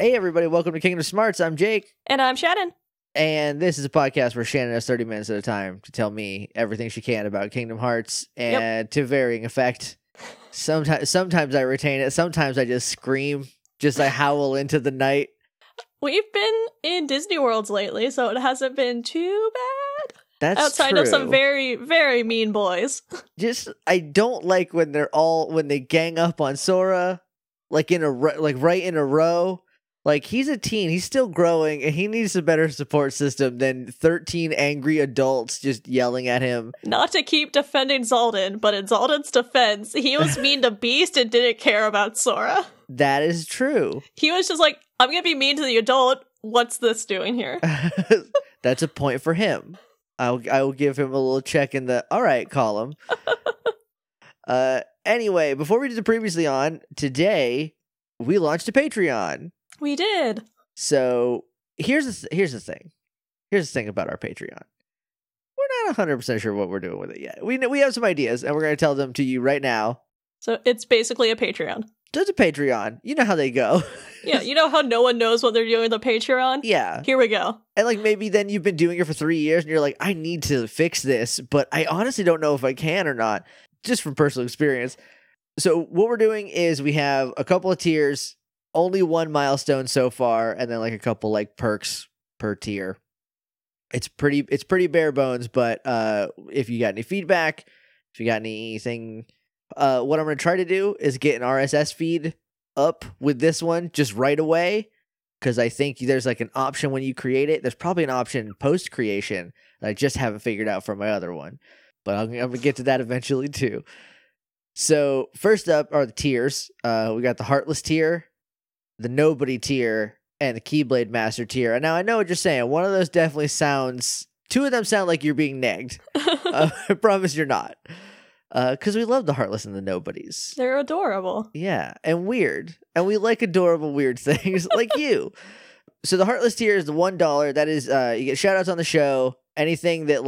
Hey everybody, welcome to Kingdom Smarts. I'm Jake. And I'm Shannon. And this is a podcast where Shannon has 30 minutes at a time to tell me everything she can about Kingdom Hearts, and to varying effect. Sometimes I retain it. Sometimes I just scream, I howl into the night. We've been in Disney Worlds lately, so it hasn't been too bad. That's outside true. Of some very, very mean boys. I don't like when they gang up on Sora, right in a row. Like, he's a teen, he's still growing, and he needs a better support system than 13 angry adults just yelling at him. Not to keep defending Zaldan, but in Zaldan's defense, he was mean to Beast and didn't care about Sora. That is true. He was just like, I'm gonna be mean to the adult, what's this doing here? That's a point for him. I will give him a little check in the alright column. Anyway, before we did the Previously On, today we launched a Patreon. We did. So here's the thing about our Patreon. We're not 100% sure what we're doing with it yet. We have some ideas, and we're going to tell them to you right now. So it's basically a Patreon. So it's a Patreon. You know how they go. Yeah, you know how no one knows what they're doing with a Patreon? Yeah. Here we go. And maybe then you've been doing it for 3 years, and you're like, I need to fix this, but I honestly don't know if I can or not, just from personal experience. So what we're doing is we have a couple of tiers. Only one milestone so far, and then a couple perks per tier. It's pretty bare bones, but if you got any feedback, if you got anything, what I'm going to try to do is get an RSS feed up with this one just right away, because I think there's an option when you create it. There's probably an option post-creation that I just haven't figured out for my other one, but I'm going to get to that eventually too. So first up are the tiers. We got the Heartless tier, the Nobody tier, and the Keyblade Master tier. And now I know what you're saying. One of those definitely sounds... Two of them sound like you're being negged. I promise you're not. Because we love the Heartless and the Nobodies. They're adorable. Yeah, and weird. And we like adorable weird things, like you. So the Heartless tier is the $1. That is, you get shout-outs on the show. Anything that,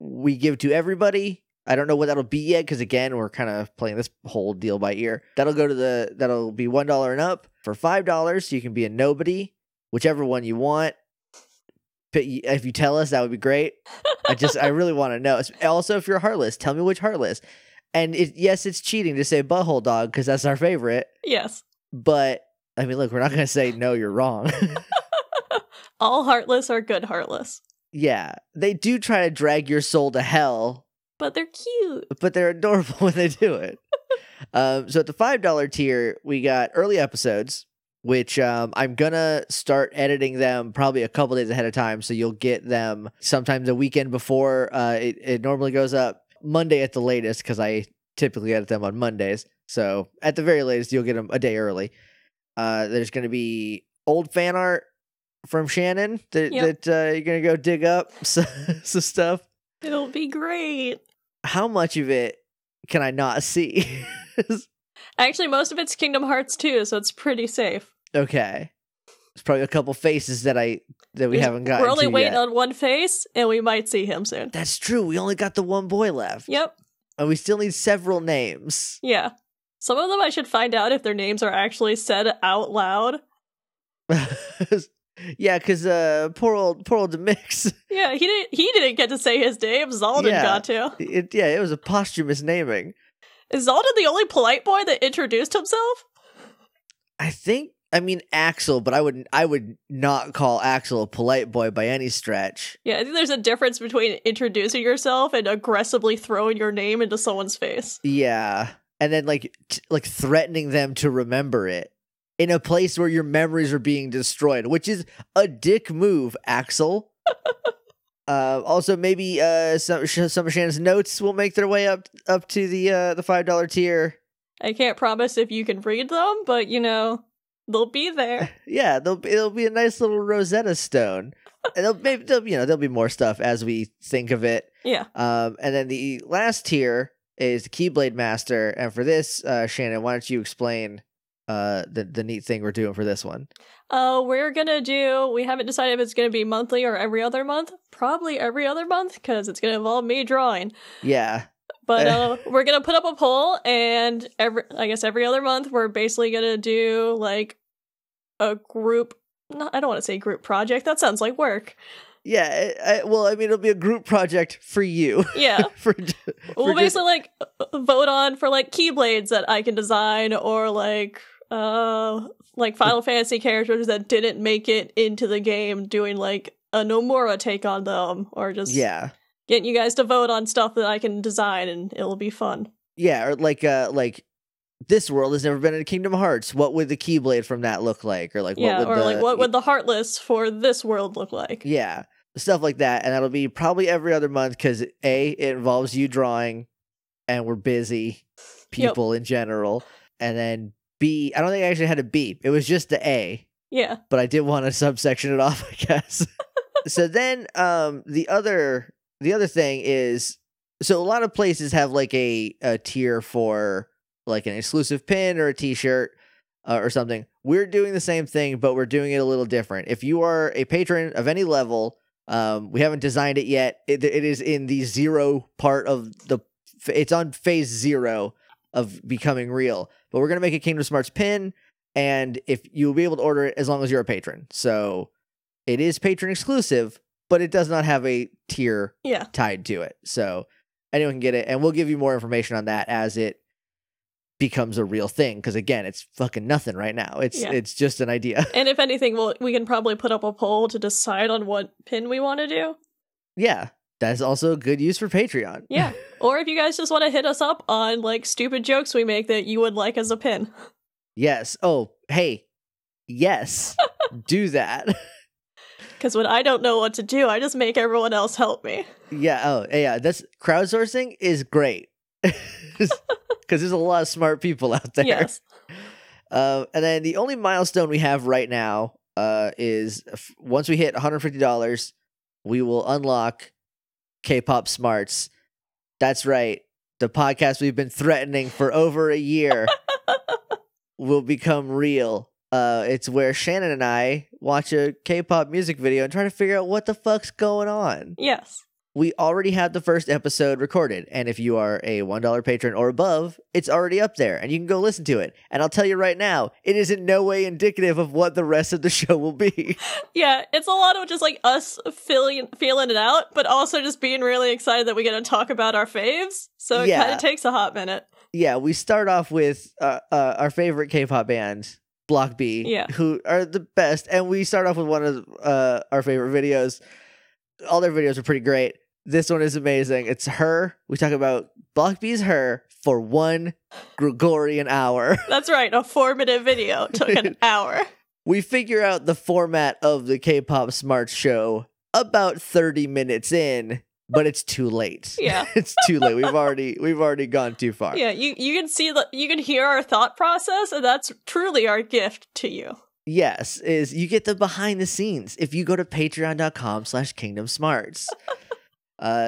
we give to everybody. I don't know what that'll be yet, because, again, we're kind of playing this whole deal by ear. That'll be $1 and up. For $5, you can be a nobody, whichever one you want. If you tell us, that would be great. I really want to know. Also, if you're heartless, tell me which heartless. And it's cheating to say butthole dog, because that's our favorite. Yes. But, we're not going to say, no, you're wrong. All heartless are good heartless. Yeah. They do try to drag your soul to hell. But they're cute. But they're adorable when they do it. So at the $5 tier, we got early episodes, which I'm going to start editing them probably a couple days ahead of time. So you'll get them sometime the weekend before. It normally goes up Monday at the latest, because I typically edit them on Mondays. So at the very latest, you'll get them a day early. There's going to be old fan art from Shannon that you're going to go dig up some stuff. It'll be great. How much of it can I not see? Actually, most of it's Kingdom Hearts 2, so it's pretty safe. Okay. There's probably a couple faces that we haven't gotten to yet. We're only waiting on one face, and we might see him soon. That's true. We only got the one boy left. Yep. And we still need several names. Yeah. Some of them I should find out if their names are actually said out loud. Yeah, because poor old Demix. Yeah, he didn't get to say his name. Zaldan got to. It was a posthumous naming. Is Zaldan the only polite boy that introduced himself? I think, Axel, but I would not call Axel a polite boy by any stretch. Yeah, I think there's a difference between introducing yourself and aggressively throwing your name into someone's face. Yeah, and then threatening them to remember it in a place where your memories are being destroyed, which is a dick move, Axel. Also, maybe some of Shannon's notes will make their way up to the $5 tier. I can't promise if you can read them, but they'll be there. Yeah, it'll be a nice little Rosetta Stone, and there'll be more stuff as we think of it. Yeah. And then the last tier is the Keyblade Master, and for this, Shannon, why don't you explain the neat thing we're doing for this one? We haven't decided if it's going to be monthly or every other month. Probably every other month, because it's going to involve me drawing. Yeah. But we're going to put up a poll, and every other month we're basically going to do a group, I don't want to say group project, that sounds like work. Yeah, I mean, it'll be a group project for you. Yeah. We'll basically, like, vote on for, like, Keyblades that I can design, or, like Final Fantasy characters that didn't make it into the game doing, like, a Nomura take on them, or just getting you guys to vote on stuff that I can design, and it'll be fun. Yeah, or, like, this world has never been in Kingdom Hearts. What would the Keyblade from that look like? Or, like, what would the Heartless for this world look like? Yeah. Stuff like that. And that'll be probably every other month because, A, it involves you drawing and we're busy people in general. And then B, I don't think I actually had a B. It was just the A. Yeah. But I did want to subsection it off, I guess. So then the other thing is, so a lot of places have like a tier for like an exclusive pin or a t-shirt or something. We're doing the same thing, but we're doing it a little different. If you are a patron of any level, we haven't designed it yet. It is in the zero part of it's on phase zero of becoming real, but we're going to make a Kingdom Smarts pin. And if you'll be able to order it as long as you're a patron. So it is patron exclusive, but it does not have a tier tied to it. So anyone can get it. And we'll give you more information on that as it becomes a real thing, because again, it's fucking nothing right now. It's just an idea. And if anything, we can probably put up a poll to decide on what pin we want to do. Yeah, that's also good use for Patreon. Yeah, or if you guys just want to hit us up on like stupid jokes we make that you would like as a pin. Yes. Oh, hey, yes, do that. Because when I don't know what to do, I just make everyone else help me. Yeah. Oh, yeah. That's crowdsourcing is great. Because there's a lot of smart people out there. Yes. And then the only milestone we have right now is once we hit $150, we will unlock K-pop Smarts. That's right. The podcast we've been threatening for over a year will become real. It's where Shannon and I watch a K-pop music video and try to figure out what the fuck's going on. Yes. We already had the first episode recorded, and if you are a $1 patron or above, it's already up there, and you can go listen to it. And I'll tell you right now, it is in no way indicative of what the rest of the show will be. Yeah, it's a lot of just, like, us feeling it out, but also just being really excited that we get to talk about our faves, so it kind of takes a hot minute. Yeah, we start off with our favorite K-pop band, Block B, who are the best, and we start off with one of our favorite videos. All their videos are pretty great. This one is amazing. It's Her. We talk about Block B's Her for one Gregorian hour. That's right. A formative video took an hour. We figure out the format of the K-pop Smarts show about 30 minutes in, but it's too late. Yeah. It's too late. We've already gone too far. Yeah, you can see that, you can hear our thought process, and that's truly our gift to you. Yes, is you get the behind the scenes if you go to patreon.com/kingdomsmarts.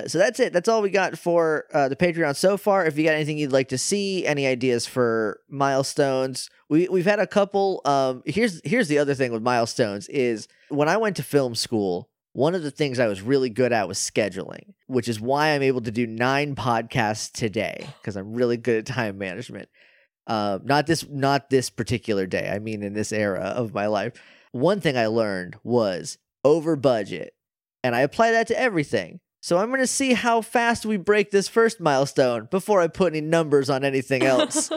So that's it. That's all we got for the Patreon so far. If you got anything you'd like to see, any ideas for milestones, we've had a couple. Here's the other thing with milestones is when I went to film school, one of the things I was really good at was scheduling, which is why I'm able to do 9 podcasts today because I'm really good at time management. Not this particular day. I mean, in this era of my life, one thing I learned was over budget, and I apply that to everything. So I'm going to see how fast we break this first milestone before I put any numbers on anything else,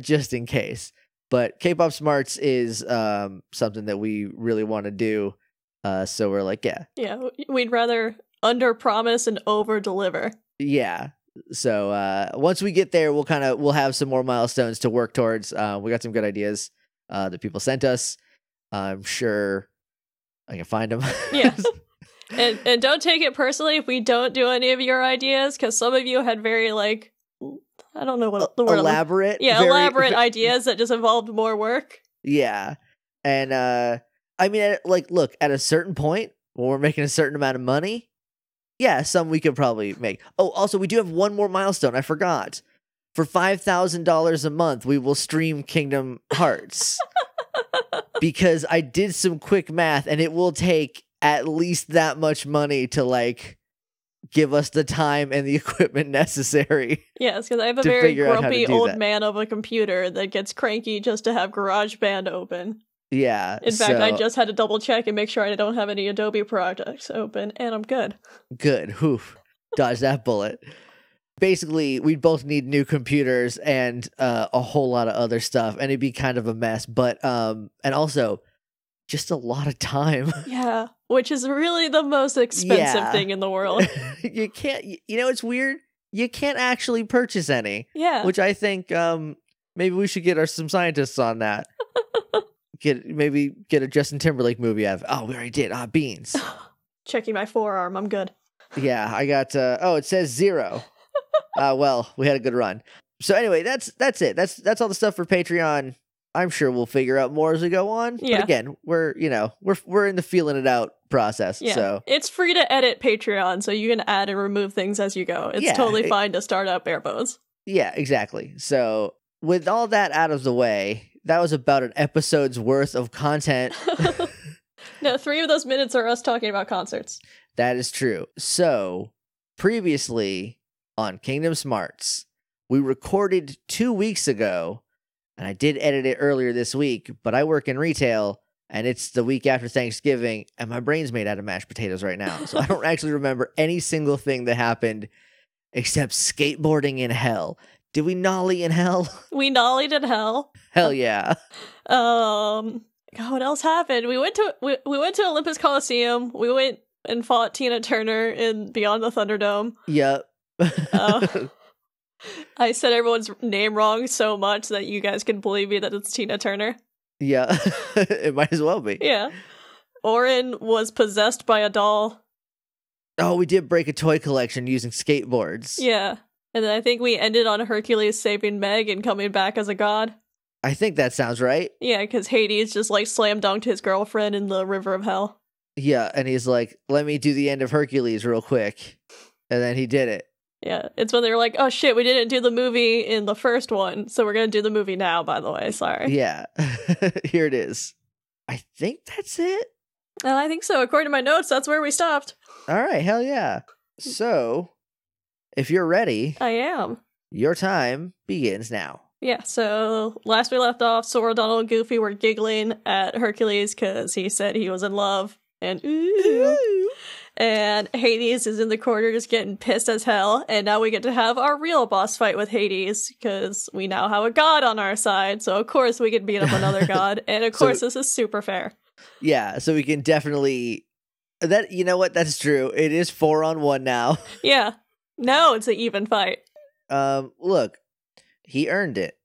just in case. But K-pop Smarts is something that we really want to do. So we're like, yeah, we'd rather under promise and over deliver. Yeah. So once we get there, we'll have some more milestones to work towards. We got some good ideas that people sent us. I'm sure I can find them. Yeah. And don't take it personally if we don't do any of your ideas, because some of you had very, like, I don't know what the word. Elaborate. Elaborate ideas that just involved more work. Yeah. And I mean, like, look, at a certain point when we're making a certain amount of money, yeah, some we could probably make. Oh, also, we do have one more milestone. I forgot. For $5,000 a month, we will stream Kingdom Hearts. Because I did some quick math, and it will take at least that much money to, like, give us the time and the equipment necessary. Yes, because I have a very grumpy old man of a computer that gets cranky just to have GarageBand open. Yeah. In fact, I just had to double check and make sure I don't have any Adobe projects open, and I'm good. Good. Oof. Dodge that bullet. Basically, we'd both need new computers and a whole lot of other stuff, and it'd be kind of a mess. But and also just a lot of time. Yeah, which is really the most expensive thing in the world. You can't. You know, it's weird. You can't actually purchase any. Yeah, which I think maybe we should get some scientists on that. Maybe get a Justin Timberlake movie out of it. Oh, we already did. Ah, beans. Checking my forearm. I'm good. Yeah, I got. Oh, it says 0. Well, we had a good run. So anyway, that's it. That's all the stuff for Patreon. I'm sure we'll figure out more as we go on. Yeah. But again, we're in the feeling it out process. Yeah. So it's free to edit Patreon, so you can add and remove things as you go. It's totally fine to start out bare bones. Yeah, exactly. So with all that out of the way, that was about an episode's worth of content. No, 3 of those minutes are us talking about concerts. That is true. So previously on Kingdom Smarts, we recorded 2 weeks ago, and I did edit it earlier this week, but I work in retail, and it's the week after Thanksgiving, and my brain's made out of mashed potatoes right now, so I don't actually remember any single thing that happened except skateboarding in hell. Did we nollie in hell? We nollied in hell. Hell yeah. God, what else happened? We went to Olympus Coliseum. We went and fought Tina Turner in Beyond the Thunderdome. Yep. I said everyone's name wrong so much that you guys can believe me that it's Tina Turner. Yeah, it might as well be. Yeah. Orin was possessed by a doll. Oh, we did break a toy collection using skateboards. Yeah. And then I think we ended on Hercules saving Meg and coming back as a god. I think that sounds right. Yeah, because Hades just like slam dunked his girlfriend in the river of hell. Yeah, and he's like, let me do the end of Hercules real quick. And then he did it. Yeah, it's when they were like, oh shit, we didn't do the movie in the first one, so we're going to do the movie now, by the way, sorry. Yeah, here it is. I think that's it? I think so. According to my notes, that's where we stopped. All right, hell yeah. So, if you're ready... I am. Your time begins now. Yeah, so last we left off, Sora, Donald, and Goofy were giggling at Hercules because he said he was in love, and ooh. And Hades is in the corner just getting pissed as hell, and now we get to have our real boss fight with Hades, because we now have a god on our side, so of course we can beat up another god, and of course this is super fair. Yeah, so we can definitely... that. You know what? That's true. It is 4-on-1 now. Yeah. No, it's an even fight. Look, he earned it.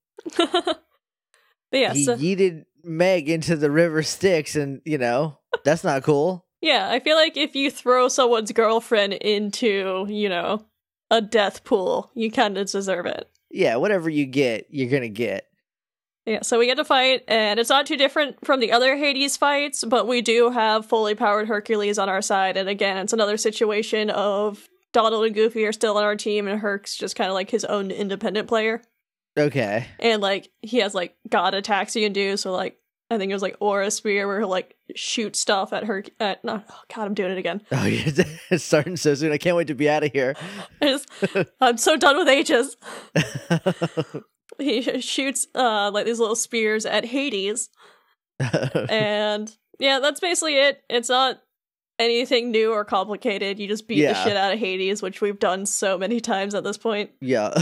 Yeah, he yeeted Meg into the river Styx, and you know that's not cool. Yeah, I feel like if you throw someone's girlfriend into, you know, a death pool, you kind of deserve it. Yeah, whatever you get, you're gonna get. Yeah, so we get to fight, and it's not too different from the other Hades fights, but we do have fully powered Hercules on our side, and again, it's another situation of Donald and Goofy are still on our team, and Herc's just kind of like his own independent player. Okay. And like he has like god attacks he can do, so like I think it was like Aura Spear, where he'll like shoot stuff at her. Oh god, I'm doing it again. Oh yeah, it's starting so soon. I can't wait to be out of here. I'm so done with H's. He shoots like these little spears at Hades, and yeah, that's basically it. It's not anything new or complicated. You just beat the shit out of Hades, which we've done so many times at this point. Yeah.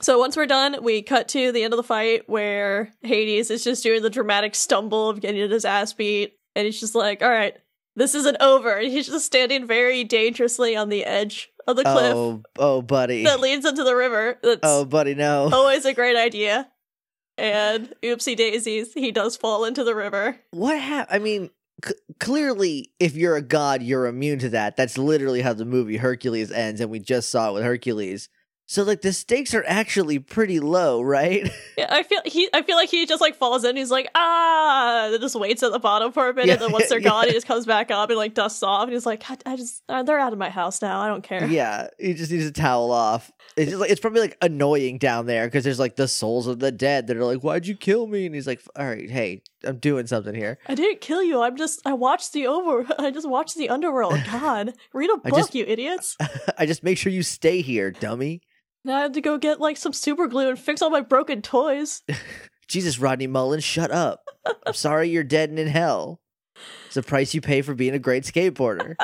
So once we're done, we cut to the end of the fight where Hades is just doing the dramatic stumble of getting his ass beat, and he's just like, all right, this isn't over. And he's just standing very dangerously on the edge of the cliff. Oh, buddy. That leads into the river. That's buddy, no. Always a great idea. And oopsie daisies, he does fall into the river. What happened? I mean... Clearly, if you're a god, you're immune to that. That's literally how the movie Hercules ends, and we just saw it with Hercules. So, like, the stakes are actually pretty low, right? Yeah, I feel like he just like falls in. And he's like, ah, and just waits at the bottom for a minute. Yeah, and then once they're gone, he just comes back up and like dusts off. And he's like, they're out of my house now. I don't care. Yeah, he just needs to towel off. It's just, like, it's probably like annoying down there because there's like the souls of the dead that are like, why'd you kill me? And he's like, all right, hey, I'm doing something here. I didn't kill you. I just watched the underworld. God, read a book, you idiots. I just make sure you stay here, dummy. Now I have to go get, like, some super glue and fix all my broken toys. Jesus, Rodney Mullen, shut up. I'm sorry you're dead and in hell. It's the price you pay for being a great skateboarder.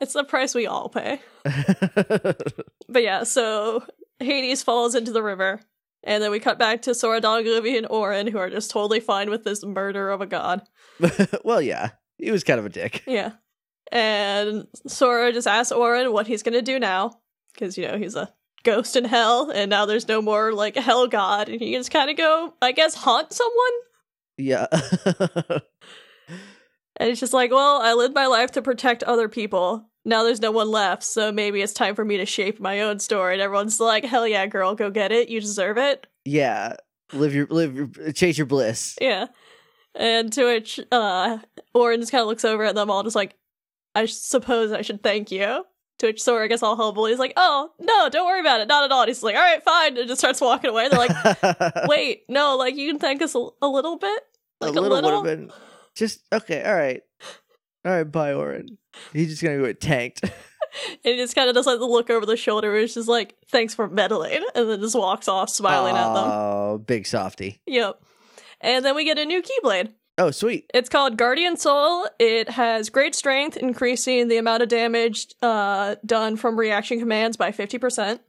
It's the price we all pay. But yeah, so Hades falls into the river, and then we cut back to Sora, Donagluvi, and Orin, who are just totally fine with this murder of a god. Well, yeah. He was kind of a dick. Yeah. And Sora just asks Orin what he's going to do now, because, you know, he's a ghost in hell, and now there's no more, like, hell god, and he can just kind of go, I guess, haunt someone? Yeah. And it's just like, well, I lived my life to protect other people. Now there's no one left, so maybe it's time for me to shape my own story. And everyone's like, hell yeah, girl, go get it. You deserve it. Yeah. Live your chase your bliss. Yeah. And to which Orin just kind of looks over at them all just like, I suppose I should thank you. To which Sora gets all humble. He's like, oh, no, don't worry about it. Not at all. And he's like, all right, fine. And just starts walking away. They're like, wait, no, like, you can thank us a little bit. Like, a little would have been... Just, okay, all right. All right, bye, Orin. He's just going to get tanked. And he just kind of does like the look over the shoulder. It's just like, thanks for meddling. And then just walks off smiling at them. Oh, big softy. Yep. And then we get a new Keyblade. Oh, sweet. It's called Guardian Soul. It has great strength, increasing the amount of damage done from reaction commands by 50%.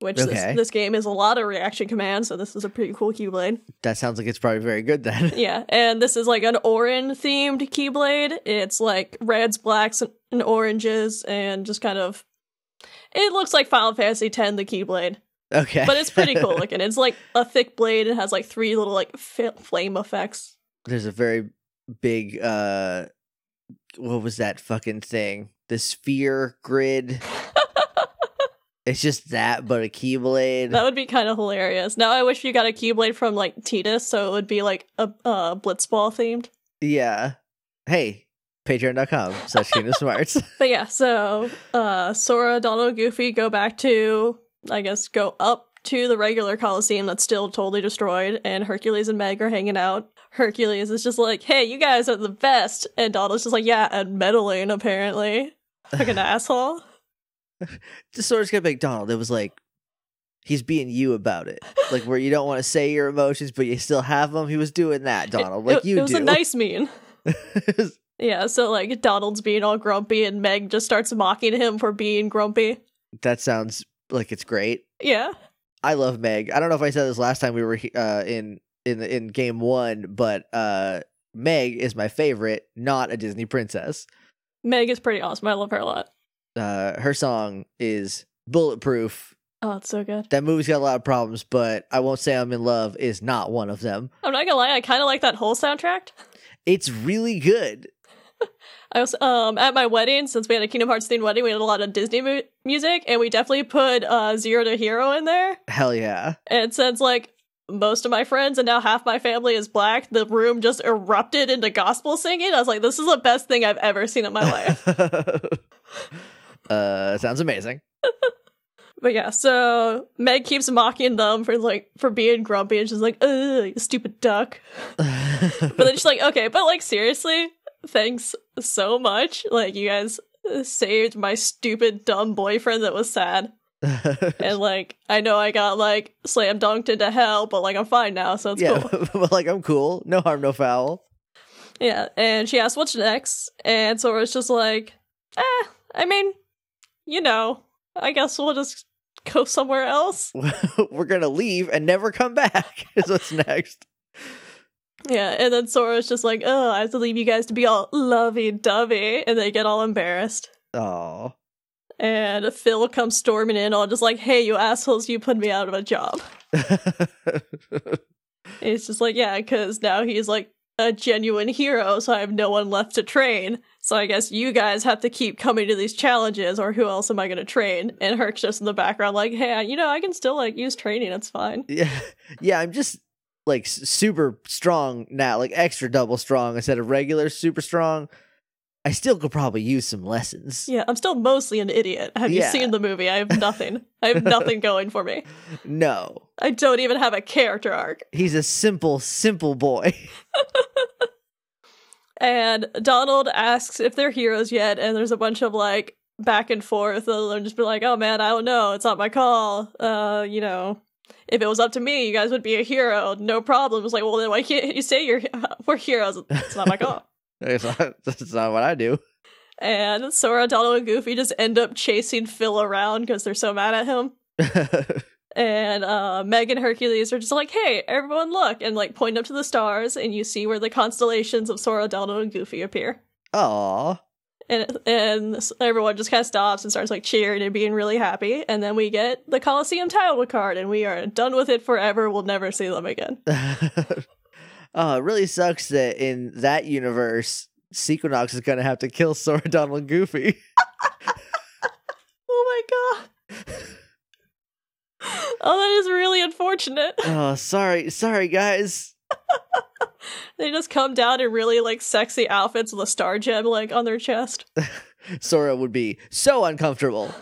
Which this game is a lot of reaction commands, so this is a pretty cool Keyblade. That sounds like it's probably very good then. Yeah, and this is like an Orin-themed Keyblade. It's like reds, blacks, and oranges, and just kind of... It looks like Final Fantasy X, the Keyblade. Okay. But it's pretty cool looking. It's like a thick blade and has like three little like flame effects. There's a very big... What was that fucking thing? The sphere grid... It's just that, but a Keyblade. That would be kind of hilarious. Now I wish you got a Keyblade from, like, Tidus, so it would be, like, a Blitzball themed. Yeah. Hey, patreon.com/KingdomSmarts. But yeah, so Sora, Donald, Goofy go back to, I guess, go up to the regular Coliseum that's still totally destroyed, and Hercules and Meg are hanging out. Hercules is just like, hey, you guys are the best. And Donald's just like, yeah, and meddling, apparently. Like an asshole. Sora's gonna make Donald. It was like he's being you about it, like where you don't want to say your emotions, but you still have them. He was doing that, Donald. It was a nice mean. Yeah. So like Donald's being all grumpy, and Meg just starts mocking him for being grumpy. That sounds like it's great. Yeah. I love Meg. I don't know if I said this last time we were in game one, but Meg is my favorite, not a Disney princess. Meg is pretty awesome. I love her a lot. Her song is Bulletproof. Oh, it's so good. That movie's got a lot of problems, but I Won't Say I'm in Love is not one of them. I'm not gonna lie, I kind of like that whole soundtrack. It's really good. I also, at my wedding, since we had a Kingdom Hearts themed wedding, we had a lot of Disney music, and we definitely put Zero to Hero in there. Hell yeah. And since like most of my friends and now half my family is black, the room just erupted into gospel singing. I was like, this is the best thing I've ever seen in my life. Sounds amazing. But yeah, so Meg keeps mocking them for being grumpy, and she's like, ugh, stupid duck. But then she's like, okay, but like seriously, thanks so much. Like you guys saved my stupid, dumb boyfriend that was sad. And like, I know I got like slam dunked into hell, but like I'm fine now, so it's cool. But like I'm cool. No harm, no foul. Yeah, and she asks what's next, and Sora's just like, I mean, you know, I guess we'll just go somewhere else. We're going to leave and never come back is what's next. Yeah, and then Sora's just like, oh, I have to leave you guys to be all lovey-dovey, and they get all embarrassed. Aww. And Phil comes storming in all just like, hey, you assholes, you put me out of a job. It's just like, yeah, because now he's like a genuine hero, so I have no one left to train. So I guess you guys have to keep coming to these challenges, or who else am I going to train? And Herc's just in the background like, hey, you know, I can still, like, use training. It's fine. Yeah, I'm just, like, super strong now, like, extra double strong instead of regular super strong. I still could probably use some lessons. Yeah, I'm still mostly an idiot. Have you seen the movie? I have nothing. I have nothing going for me. No. I don't even have a character arc. He's a simple, simple boy. And Donald asks if they're heroes yet, and there's a bunch of, like, back and forth, and they'll just be like, oh, man, I don't know, it's not my call, you know, if it was up to me, you guys would be a hero, no problem. It's like, well, then why can't you say we're heroes? It's not my call. It's not what I do. And Sora, Donald, and Goofy just end up chasing Phil around because they're so mad at him. And Meg and Hercules are just like, hey, everyone look, and like point up to the stars, and you see where the constellations of Sora, Donald, and Goofy appear. Aww. And everyone just kind of stops and starts like cheering and being really happy, and then we get the Coliseum title card, and we are done with it forever. We'll never see them again. It really sucks that in that universe, Sequinox is going to have to kill Sora, Donald, and Goofy. Oh my god. Oh, that is really unfortunate. Oh, sorry guys. They just come down in really like sexy outfits with a star gem like on their chest. Sora would be so uncomfortable.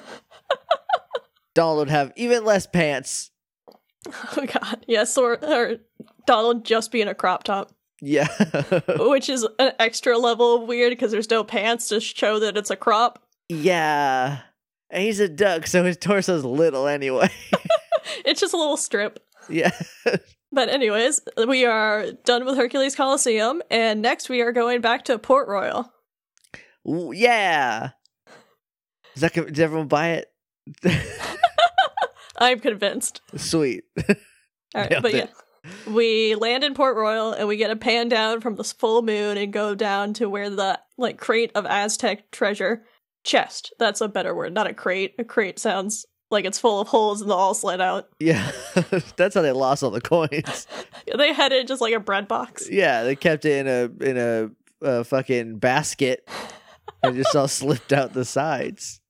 Donald would have even less pants. Oh god, yeah, Sora or Donald just be in a crop top. Yeah. Which is an extra level of weird because there's no pants to show that it's a crop. Yeah. And he's a duck, so his torso's little anyway. It's just a little strip. Yeah. But anyways, we are done with Hercules Coliseum, and next we are going back to Port Royal. Ooh, yeah. Did everyone buy it? I'm convinced. Sweet. All right, but yeah. We land in Port Royal, and we get a pan down from the full moon and go down to where the like crate of Aztec treasure chest. That's a better word, not a crate. A crate sounds like it's full of holes and they'll all slide out. Yeah, that's how they lost all the coins. They had it just like a bread box. Yeah, they kept it in a fucking basket and just all slipped out the sides.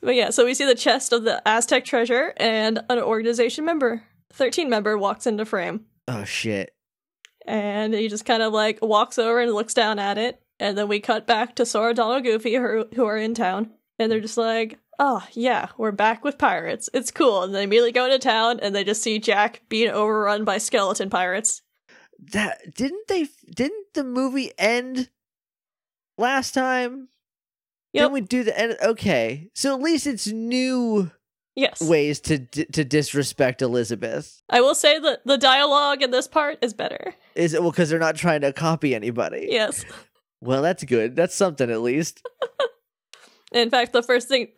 But yeah, so we see the chest of the Aztec treasure, and an organization member. 13 member walks into frame. Oh, shit. And he just kind of like walks over and looks down at it. And then we cut back to Sora, Donald, Goofy, who are in town. And they're just like, oh, yeah, we're back with pirates. It's cool. And they immediately go into town, and they just see Jack being overrun by skeleton pirates. Didn't the movie end last time? Yep. Didn't we do the end? Okay. So at least it's new. Yes. Ways to disrespect Elizabeth. I will say that the dialogue in this part is better. Is it? Well, because they're not trying to copy anybody. Yes. Well, that's good. That's something, at least. In fact, the first thing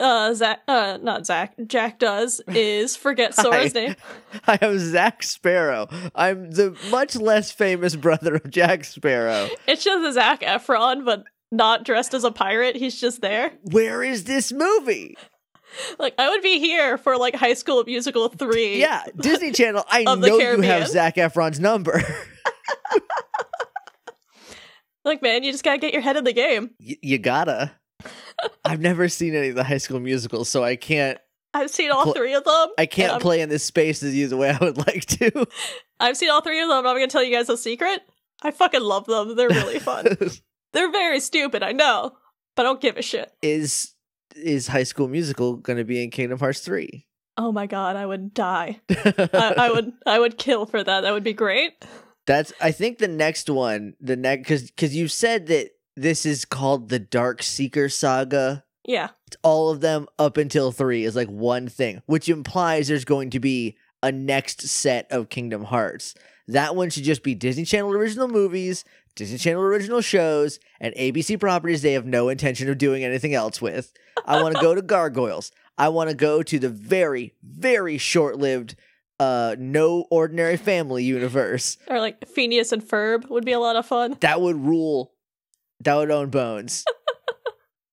Jack does is forget Sora's name. I am Zac Sparrow. I'm the much less famous brother of Jack Sparrow. It's just Zac Efron, but not dressed as a pirate. He's just there. Where is this movie? Like, I would be here for, like, High School Musical 3. Yeah, Disney Channel, I know you have Zac Efron's number. Like, man, you just gotta get your head in the game. You gotta. I've never seen any of the High School Musicals, so I can't. I've seen all three of them. I can't play in this space with you the way I would like to. I've seen all three of them, but I'm gonna tell you guys a secret. I fucking love them. They're really fun. They're very stupid, I know, but I don't give a shit. Is High School Musical going to be in Kingdom Hearts 3? Oh my god, I would die. I would kill for that. That would be great. That's, I think the next one, because you said that this is called the Dark Seeker Saga. Yeah. All of them up until 3 is like one thing, which implies there's going to be a next set of Kingdom Hearts. That one should just be Disney Channel original movies, Disney Channel original shows, and ABC properties they have no intention of doing anything else with. I want to go to Gargoyles. I want to go to the very, very short-lived No Ordinary Family universe. Or like Phineas and Ferb would be a lot of fun. That would rule. That would own bones.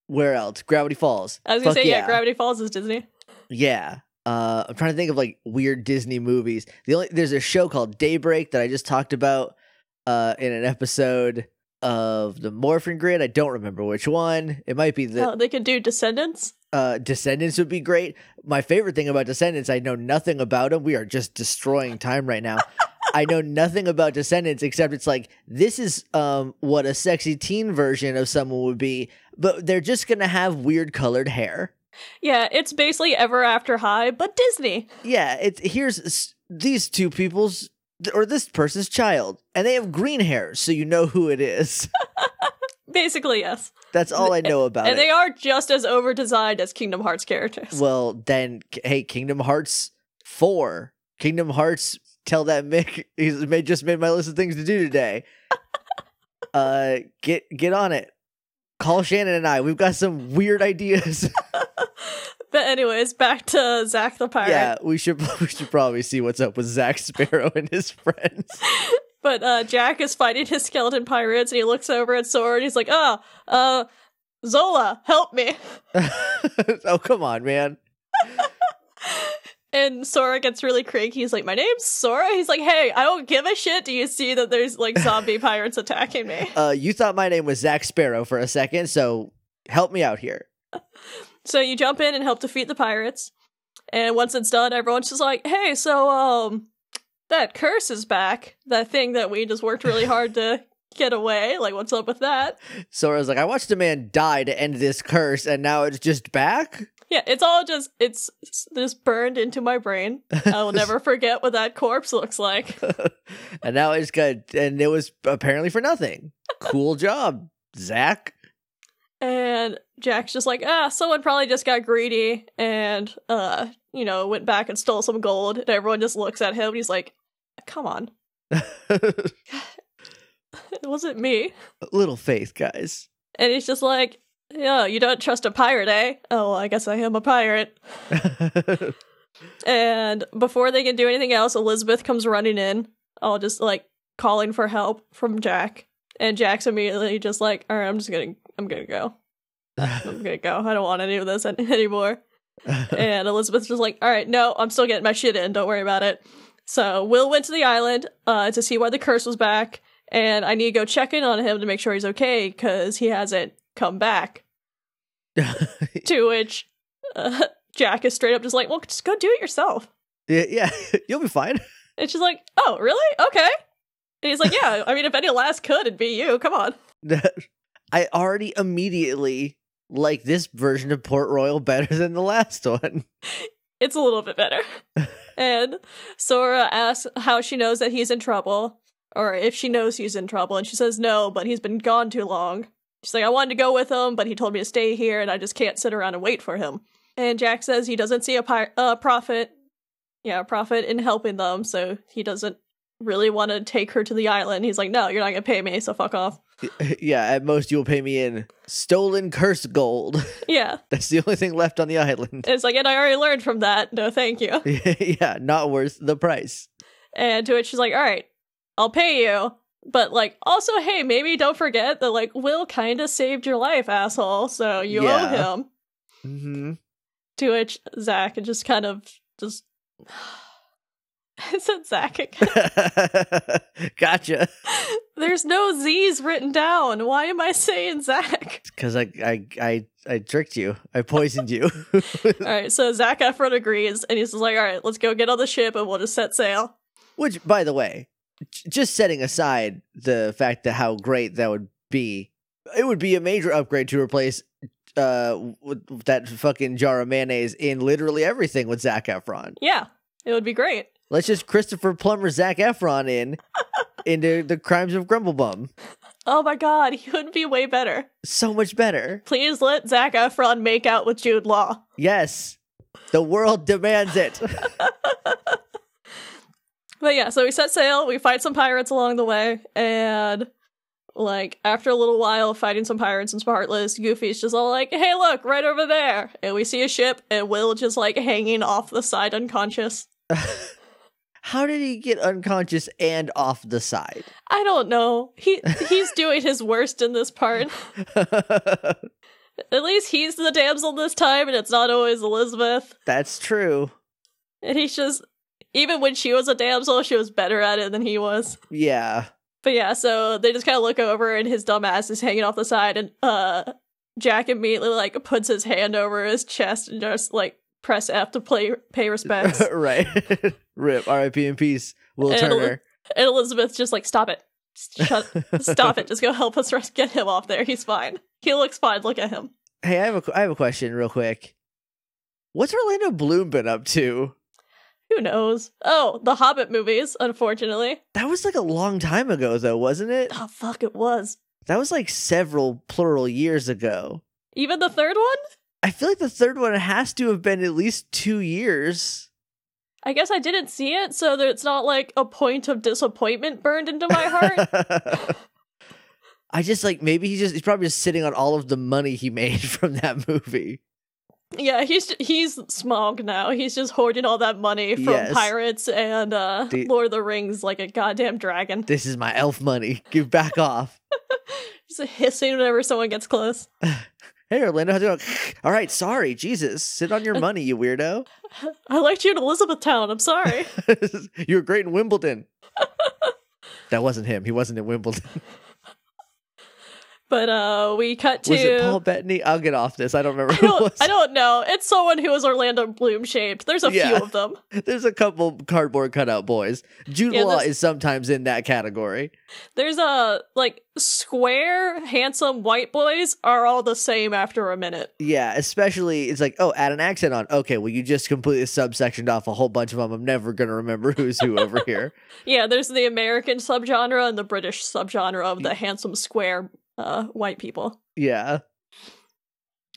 Where else? Gravity Falls. I was going to say, yeah, Gravity Falls is Disney. Yeah. I'm trying to think of like weird Disney movies. There's a show called Daybreak that I just talked about in an episode of the Morphin Grid. I don't remember which one. It might be the... Oh, they could do Descendants? Descendants would be great. My favorite thing about Descendants, I know nothing about them. We are just destroying time right now. I know nothing about Descendants except it's like, this is what a sexy teen version of someone would be, but they're just going to have weird colored hair. Yeah, it's basically Ever After High, but Disney. Yeah, here's these two people's... or this person's child, and they have green hair, so you know who it is. Basically, yes. That's all I know about and it. And they are just as over-designed as Kingdom Hearts characters. Well, then, hey, Kingdom Hearts 4 Kingdom Hearts, tell that Mick he's just made my list of things to do today. Get on it. Call Shannon and I. We've got some weird ideas. But anyways, back to Zac the Pirate. Yeah, we should probably see what's up with Zac Sparrow and his friends. But Jack is fighting his skeleton pirates, and he looks over at Sora, and he's like, Zola, help me. Oh, come on, man. And Sora gets really cranky. He's like, my name's Sora? He's like, hey, I don't give a shit. Do you see that there's, like, zombie pirates attacking me? You thought my name was Zac Sparrow for a second, so help me out here. So you jump in and help defeat the pirates. And once it's done, everyone's just like, hey, so, that curse is back. That thing that we just worked really hard to get away. Like, what's up with that? Sora's like, I watched a man die to end this curse, and now it's just back? Yeah, it's all just, it's just burned into my brain. I will never forget what that corpse looks like. And now it's good. And it was apparently for nothing. Cool job, Zac. And Jack's just like, someone probably just got greedy and, went back and stole some gold. And everyone just looks at him and he's like, come on. It wasn't me. A little faith, guys. And he's just like, yeah, you don't trust a pirate, eh? Oh, well, I guess I am a pirate. And before they can do anything else, Elizabeth comes running in, all just like calling for help from Jack. And Jack's immediately just like, all right, I'm gonna go. I don't want any of this anymore. And Elizabeth's just like, all right, no, I'm still getting my shit in. Don't worry about it. So Will went to the island to see why the curse was back. And I need to go check in on him to make sure he's okay because he hasn't come back. To which Jack is straight up just like, well, just go do it yourself. Yeah, you'll be fine. And she's like, oh, really? Okay. And he's like, yeah, I mean, if any last could, it'd be you. Come on. I already immediately like this version of Port Royal better than the last one. It's a little bit better. And Sora asks how she knows that he's in trouble, or if she knows he's in trouble, and she says no, but he's been gone too long. She's like, I wanted to go with him, but he told me to stay here, and I just can't sit around and wait for him. And Jack says he doesn't see a profit in helping them, so he doesn't really want to take her to the island. He's like, no, you're not gonna pay me, so fuck off. Yeah, at most you'll pay me in stolen curse gold. Yeah. That's the only thing left on the island. And it's like, and I already learned from that. No, thank you. Yeah, not worth the price. And to which she's like, all right, I'll pay you. But like, also, hey, maybe don't forget that like Will kind of saved your life, asshole. So you owe him. Mm-hmm. To which Zac just kind of just... I said Zac again. Gotcha. There's no Z's written down. Why am I saying Zac? Because I tricked you. I poisoned you. All right, so Zac Efron agrees, and he's like, all right, let's go get on the ship, and we'll just set sail. Which, by the way, just setting aside the fact that how great that would be, it would be a major upgrade to replace with that fucking jar of mayonnaise in literally everything with Zac Efron. Yeah, it would be great. Let's just Christopher Plummer Zac Efron into the crimes of Grumblebum. Oh my god, he would be way better. So much better. Please let Zac Efron make out with Jude Law. Yes. The world demands it. But yeah, so we set sail, we fight some pirates along the way, and like after a little while fighting some pirates and some Heartless, Goofy's just all like, hey look, right over there. And we see a ship and Will just like hanging off the side unconscious. How did he get unconscious and off the side? I don't know. He's doing his worst in this part. At least he's the damsel this time, and it's not always Elizabeth. That's true. And he's just... Even when she was a damsel, she was better at it than he was. Yeah. But yeah, so they just kind of look over, and his dumb ass is hanging off the side, and Jack immediately, like, puts his hand over his chest and just, like, press F to pay respects. Right. Rip. R.I.P. in peace. Will Turner. And Elizabeth's just like, stop it. Stop it. Just go help us get him off there. He's fine. He looks fine. Look at him. Hey, I have a question real quick. What's Orlando Bloom been up to? Who knows? Oh, the Hobbit movies, unfortunately. That was like a long time ago, though, wasn't it? Oh, fuck, it was. That was like several plural years ago. Even the third one? I feel like the third one has to have been at least 2 years. I guess I didn't see it, so that it's not like a point of disappointment burned into my heart. I just like, maybe he's probably just sitting on all of the money he made from that movie. Yeah, he's smog now. He's just hoarding all that money from pirates and Lord of the Rings like a goddamn dragon. This is my elf money. Give back off. Just hissing whenever someone gets close. Hey, Orlando, how's it going? All right, sorry, Jesus. Sit on your money, you weirdo. I liked you in Elizabethtown. I'm sorry. You were great in Wimbledon. That wasn't him. He wasn't in Wimbledon. But we cut to... Was it Paul Bettany? I'll get off this. I don't remember who it was. I don't know. It's someone who was Orlando Bloom-shaped. There's a few of them. There's a couple cardboard cutout boys. Jude Law is sometimes in that category. There's square, handsome white boys are all the same after a minute. Yeah, especially, it's like, oh, add an accent on. Okay, well, you just completely subsectioned off a whole bunch of them. I'm never going to remember who's who over here. Yeah, there's the American subgenre and the British subgenre of the handsome square white people. Yeah.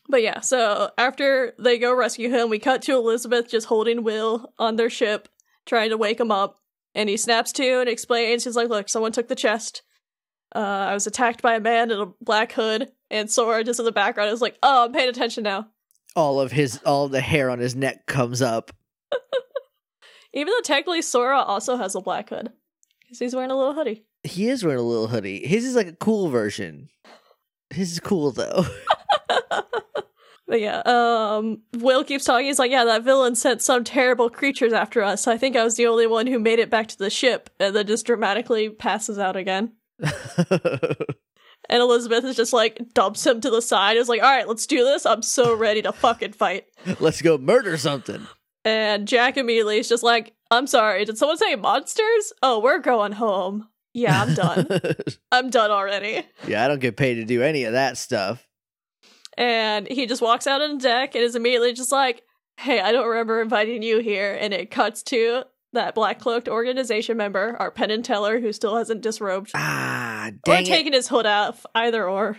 But yeah, so after they go rescue him, we cut to Elizabeth just holding Will on their ship, trying to wake him up, and he snaps to and explains, he's like, look, someone took the chest. I was attacked by a man in a black hood, and Sora just in the background is like, oh, I'm paying attention now. All the hair on his neck comes up. Even though technically Sora also has a black hood, because he's wearing a little hoodie. He is wearing a little hoodie. His is like a cool version. His is cool though. But yeah, Will keeps talking. He's like, yeah, that villain sent some terrible creatures after us. I think I was the only one who made it back to the ship, and then just dramatically passes out again. And Elizabeth is just like, dumps him to the side. Is like, all right, let's do this. I'm so ready to fucking fight. Let's go murder something. And Jack immediately is just like, I'm sorry, did someone say monsters? Oh, we're going home. Yeah, I'm done. I'm done already. Yeah, I don't get paid to do any of that stuff. And he just walks out on the deck and is immediately just like, hey, I don't remember inviting you here. And it cuts to that black-cloaked organization member, our Penn and Teller, who still hasn't disrobed. Ah, dang. Or taken his hood off, either or.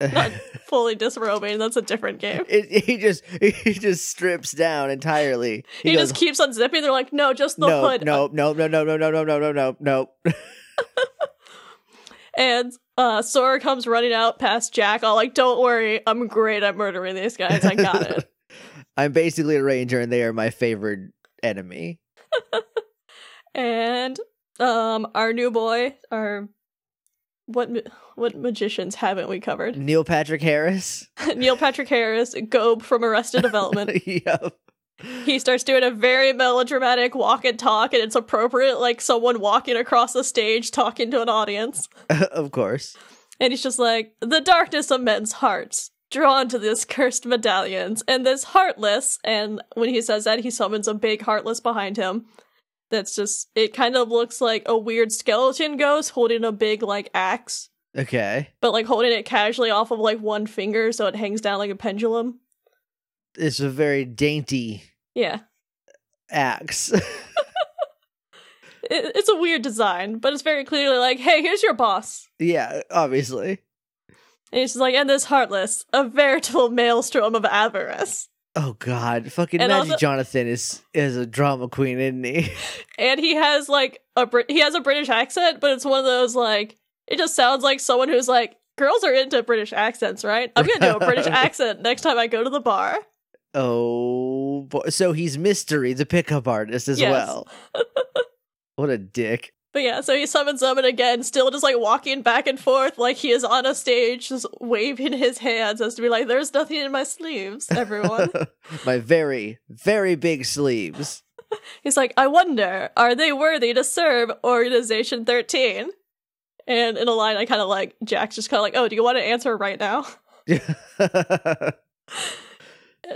Not fully disrobing, that's a different game. He just strips down entirely. He goes, just keeps unzipping. They're like, no, just the hood. No. And Sora comes running out past Jack, all like, don't worry, I'm great at murdering these guys, I got it. I'm basically a ranger and they are my favorite enemy. And our new boy, what magicians haven't we covered? Neil Patrick Harris. Neil Patrick Harris, Gobe from Arrested Development. Yep. He starts doing a very melodramatic walk and talk, and it's appropriate, like someone walking across the stage talking to an audience. Of course. And he's just like, the darkness of men's hearts, drawn to these cursed medallions, and this heartless, and when he says that, he summons a big heartless behind him. That's just, it kind of looks like a weird skeleton ghost holding a big, like, axe. Okay. But, like, holding it casually off of, like, one finger so it hangs down like a pendulum. It's a very dainty axe. It's a weird design, but it's very clearly like, hey, here's your boss. Yeah, obviously. And it's just like, and this heartless, a veritable maelstrom of avarice. Oh God, fucking Maggie Jonathan is a drama queen, isn't he? And he has like a British accent, but it's one of those like, it just sounds like someone who's like, girls are into British accents, right? I'm gonna do a British accent next time I go to the bar. Oh boy. So he's Mystery, the pickup artist, as well. What a dick. But yeah, so he summons them, and again, still just like walking back and forth like he is on a stage, just waving his hands as to be like, there's nothing in my sleeves, everyone. My very, very big sleeves. He's like, I wonder, are they worthy to serve Organization 13? And in a line, I kind of like, Jack's just kind of like, oh, do you want to answer right now?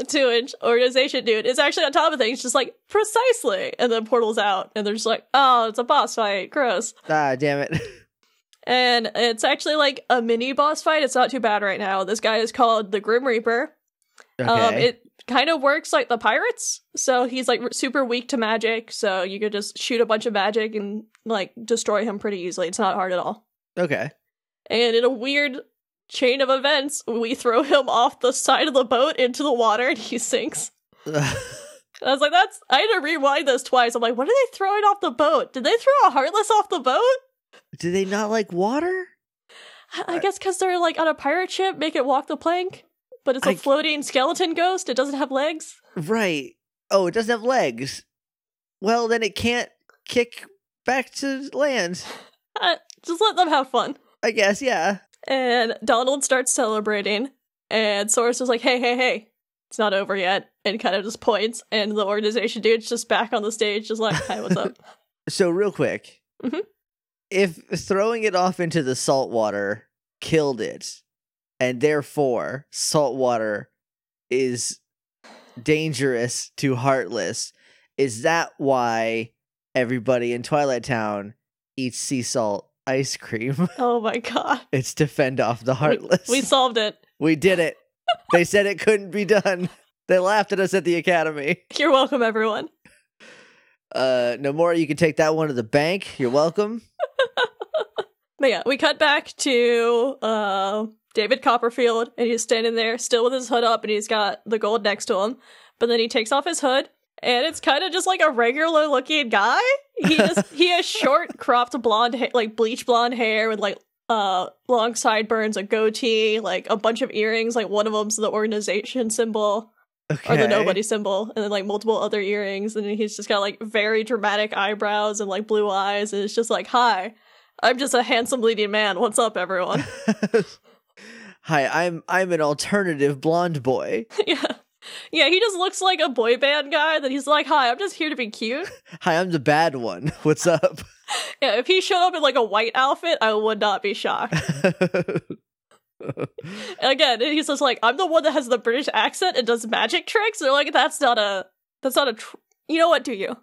Two-inch organization dude is actually on top of things, just like, precisely. And then portals out, and they're just like, oh, it's a boss fight. Gross. Ah, damn it. And it's actually like a mini boss fight. It's not too bad right now. This guy is called the Grim Reaper. Okay. It kind of works like the pirates. So he's like super weak to magic. So you could just shoot a bunch of magic and like destroy him pretty easily. It's not hard at all. Okay. And in a weird chain of events, we throw him off the side of the boat into the water and he sinks. And I was like, that's, I had to rewind this twice. I'm like, what are they throwing off the boat? Did they throw a Heartless off the boat? Do they not like water? I guess because they're like on a pirate ship, make it walk the plank. But it's a floating skeleton ghost. It doesn't have legs. Right. Oh, it doesn't have legs. Well, then it can't kick back to land. Just let them have fun, I guess, yeah. And Donald starts celebrating. And Soros is like, hey. It's not over yet. And kind of just points. And the organization dude's just back on the stage, just like, hi, what's up? So real quick. Mm-hmm. If throwing it off into the salt water killed it, and therefore salt water is dangerous to Heartless, is that why everybody in Twilight Town eats sea salt ice cream? Oh my god. It's to fend off the Heartless. We solved it. We did it. They said it couldn't be done. They laughed at us at the Academy. You're welcome, everyone. Nomura, you can take that one to the bank. You're welcome. But yeah, we cut back to David Copperfield, and he's standing there still with his hood up, and he's got the gold next to him. But then he takes off his hood, and it's kind of just like a regular looking guy. He has short cropped blonde hair, like bleach blonde hair with like long sideburns, a goatee, like a bunch of earrings. Like one of them's the organization symbol. Okay. Or the Nobody symbol, and then like multiple other earrings, and he's just got like very dramatic eyebrows and like blue eyes, and it's just like, hi, I'm just a handsome leading man, what's up everyone? Hi, I'm an alternative blonde boy. Yeah, he just looks like a boy band guy that he's like, hi, I'm just here to be cute. Hi, I'm the bad one, what's up? Yeah, if he showed up in like a white outfit, I would not be shocked. Again, he's just like, I'm the one that has the British accent and does magic tricks. They're like, that's not a. You know what? Do you?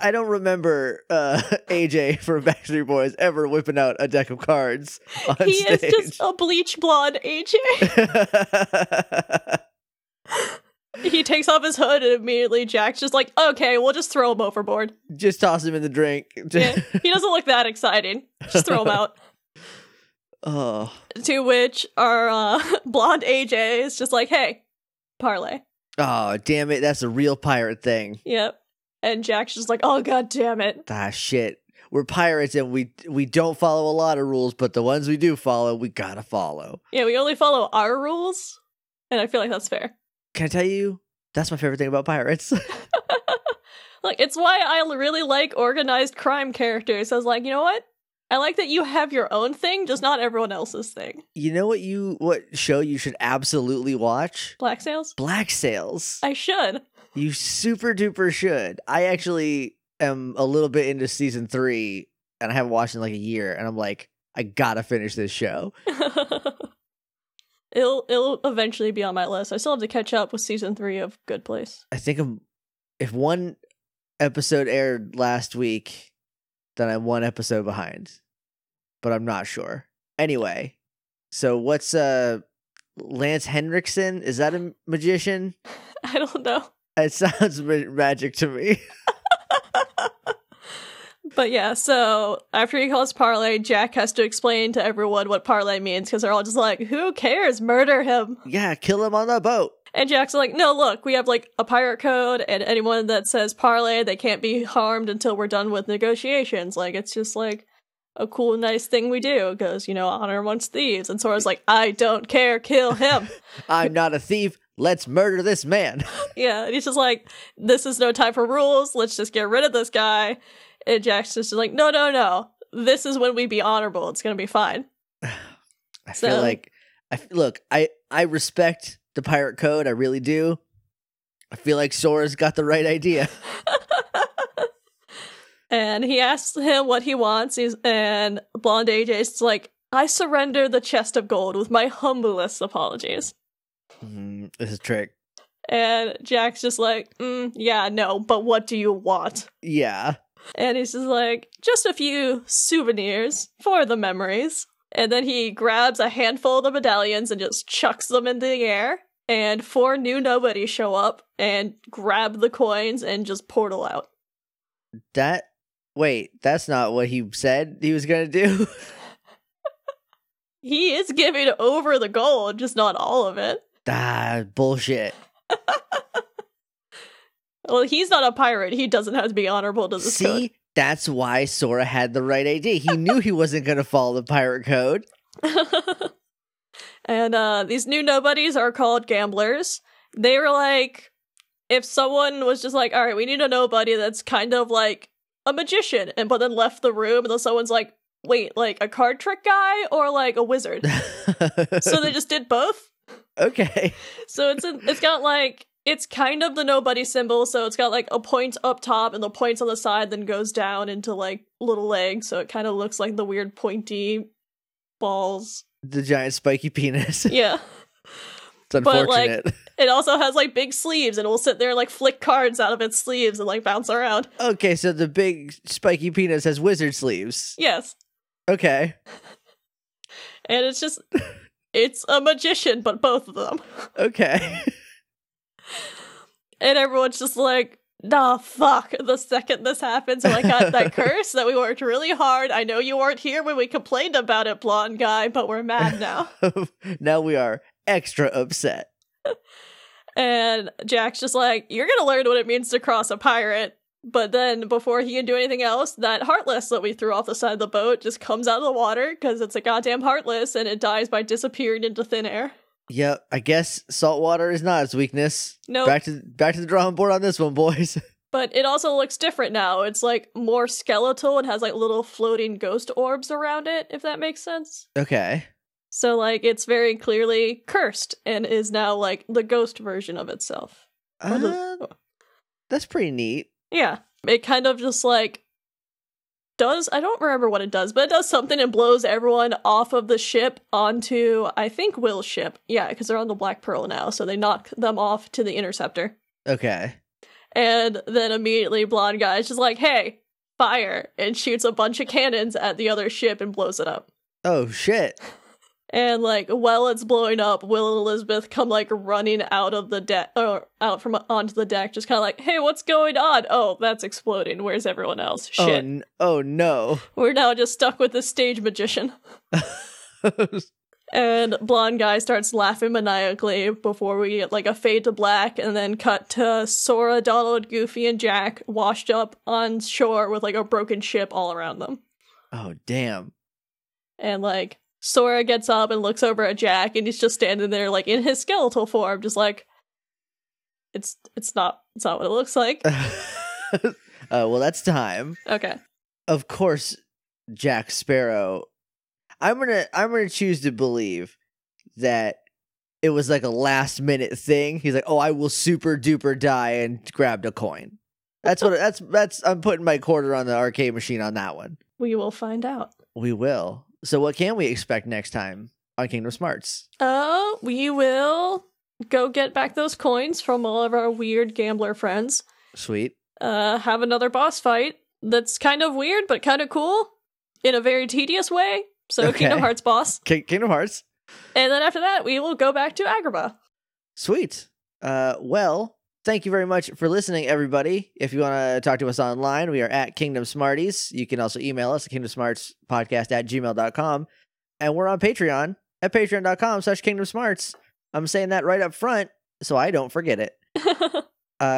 I don't remember AJ from Backstreet Boys ever whipping out a deck of cards on stage. He is just a bleach blonde AJ. He takes off his hood and immediately Jack's just like, okay, we'll just throw him overboard. Just toss him in the drink. Yeah, he doesn't look that exciting. Just throw him out. Oh. To which our blonde AJ is just like, hey, parlay. Oh, damn it. That's a real pirate thing. Yep. And Jack's just like, oh, god damn it. Ah, shit. We're pirates and we don't follow a lot of rules, but the ones we do follow, we gotta follow. Yeah, we only follow our rules, and I feel like that's fair. Can I tell you? That's my favorite thing about pirates. Look, it's why I really like organized crime characters. I was like, you know what? I like that you have your own thing, just not everyone else's thing. You know what show you should absolutely watch? Black Sails? Black Sails. I should. You super duper should. I actually am a little bit into season 3, and I haven't watched in like a year, and I'm like, I gotta finish this show. It'll eventually be on my list. I still have to catch up with season 3 of Good Place. I think if one episode aired last week, then I'm one episode behind, but I'm not sure. Anyway, so what's Lance Henriksen? Is that a magician? I don't know. It sounds magic to me. But yeah, so after he calls parlay, Jack has to explain to everyone what parlay means because they're all just like, who cares? Murder him. Yeah, kill him on the boat. And Jack's like, no, look, we have, like, a pirate code, and anyone that says parlay, they can't be harmed until we're done with negotiations. Like, it's just, like, a cool, nice thing we do. It goes, you know, honor amongst thieves. And Sora's like, I don't care, kill him. I'm not a thief. Let's murder this man. Yeah, and he's just like, this is no time for rules. Let's just get rid of this guy. And Jack's just like, no. This is when we be honorable. It's gonna be fine. I respect the pirate code, I really do. I feel like Sora's got the right idea. And he asks him what he wants, and blonde AJ's like, I surrender the chest of gold with my humblest apologies. This is a trick. And Jack's just like, yeah, no, but what do you want? Yeah. And he's just like, just a few souvenirs for the memories. And then he grabs a handful of the medallions and just chucks them in the air. And 4 new nobodies show up and grab the coins and just portal out. That's not what he said he was going to do. He is giving over the gold, just not all of it. Ah, bullshit. Well, he's not a pirate. He doesn't have to be honorable to this code. See, that's why Sora had the right idea. He knew he wasn't going to follow the pirate code. And these new nobodies are called gamblers. They were like, if someone was just like, all right, we need a nobody that's kind of like a magician, and but then left the room, and then someone's like, wait, like a card trick guy or like a wizard? So they just did both. Okay. So it's got like, it's kind of the nobody symbol, so it's got like a point up top and the points on the side then goes down into like little legs, so it kind of looks like the weird pointy balls. The giant spiky penis. Yeah. It's unfortunate. But like, it also has like big sleeves, and it will sit there and like flick cards out of its sleeves and like bounce around. Okay, so the big spiky penis has wizard sleeves. Yes. Okay. And it's just, it's a magician, but both of them. Okay. And everyone's just like, nah, fuck, the second this happens, when I got that curse that we worked really hard. I know you weren't here when we complained about it, blonde guy, but we're mad now. Now we are extra upset. And Jack's just like, you're gonna learn what it means to cross a pirate. But then before he can do anything else, that Heartless that we threw off the side of the boat just comes out of the water, because it's a goddamn Heartless, and it dies by disappearing into thin air. Yeah, I guess salt water is not its weakness. No. Nope. Back to the drawing board on this one, boys. But it also looks different now. It's like more skeletal and has like little floating ghost orbs around it, if that makes sense. Okay. So like it's very clearly cursed and is now like the ghost version of itself. That's pretty neat. Yeah. It kind of just like does, I don't remember what it does, but it does something and blows everyone off of the ship onto, I think, Will's ship. Yeah, because they're on the Black Pearl now, so they knock them off to the Interceptor. Okay. And then immediately blonde guy's just like, hey, fire, and shoots a bunch of cannons at the other ship and blows it up. Oh, shit. And like, while it's blowing up, Will and Elizabeth come like running out of the deck, or out from onto the deck, just kind of like, hey, what's going on? Oh, that's exploding. Where's everyone else? Shit. Oh no. We're now just stuck with this stage magician. And blonde guy starts laughing maniacally before we get like a fade to black, and then cut to Sora, Donald, Goofy, and Jack washed up on shore with like a broken ship all around them. Oh, damn. And like, Sora gets up and looks over at Jack, and he's just standing there, like, in his skeletal form, just like, it's not what it looks like. Well, that's time. Okay. Of course, Jack Sparrow. I'm gonna choose to believe that it was like a last minute thing. He's like, oh, I will super duper die, and grabbed a coin. That's what. That's. I'm putting my quarter on the arcade machine on that one. We will find out. We will. So what can we expect next time on Kingdom Smarts? Oh, we will go get back those coins from all of our weird gambler friends. Sweet. Have another boss fight that's kind of weird, but kind of cool in a very tedious way. So okay. Kingdom Hearts boss. Kingdom Hearts. And then after that, we will go back to Agrabah. Sweet. Well, thank you very much for listening, everybody. If you want to talk to us online, we are at Kingdom Smarties. You can also email us at kingdomsmartspodcast@gmail.com. And we're on Patreon at patreon.com/kingdomsmarts. I'm saying that right up front so I don't forget it.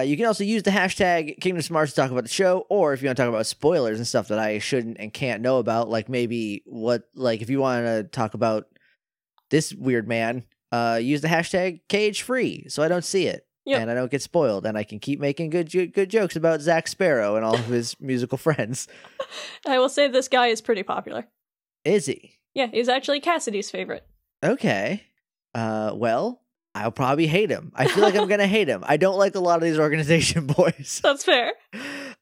You can also use the hashtag Kingdom Smarts to talk about the show, or if you want to talk about spoilers and stuff that I shouldn't and can't know about, like maybe what, like if you want to talk about this weird man, use the hashtag khfree so I don't see it. Yep. And I don't get spoiled, and I can keep making good jokes about Zac Sparrow and all of his musical friends. I will say this guy is pretty popular. Is he? Yeah, he's actually Cassidy's favorite. Okay. Well, I'll probably hate him. I feel like I'm going to hate him. I don't like a lot of these organization boys. That's fair. If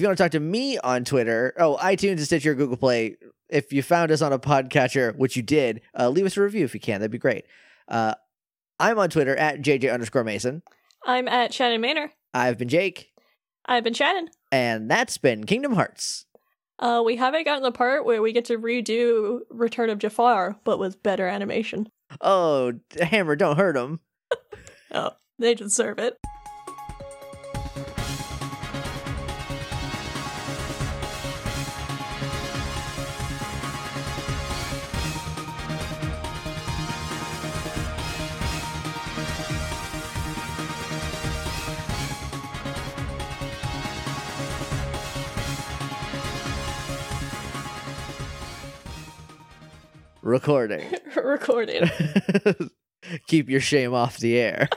you want to talk to me on Twitter, iTunes and Stitcher, Google Play, if you found us on a podcatcher, which you did, leave us a review if you can. That'd be great. I'm on Twitter at jj_mason. I'm at shannonmanor. I've been Jake. I've been Shannon. And that's been Kingdom Hearts. We haven't gotten the part where we get to redo Return of Jafar, but with better animation. Oh, Hammer, don't hurt him. Oh, they deserve it. Recording. Recording. Keep your shame off the air.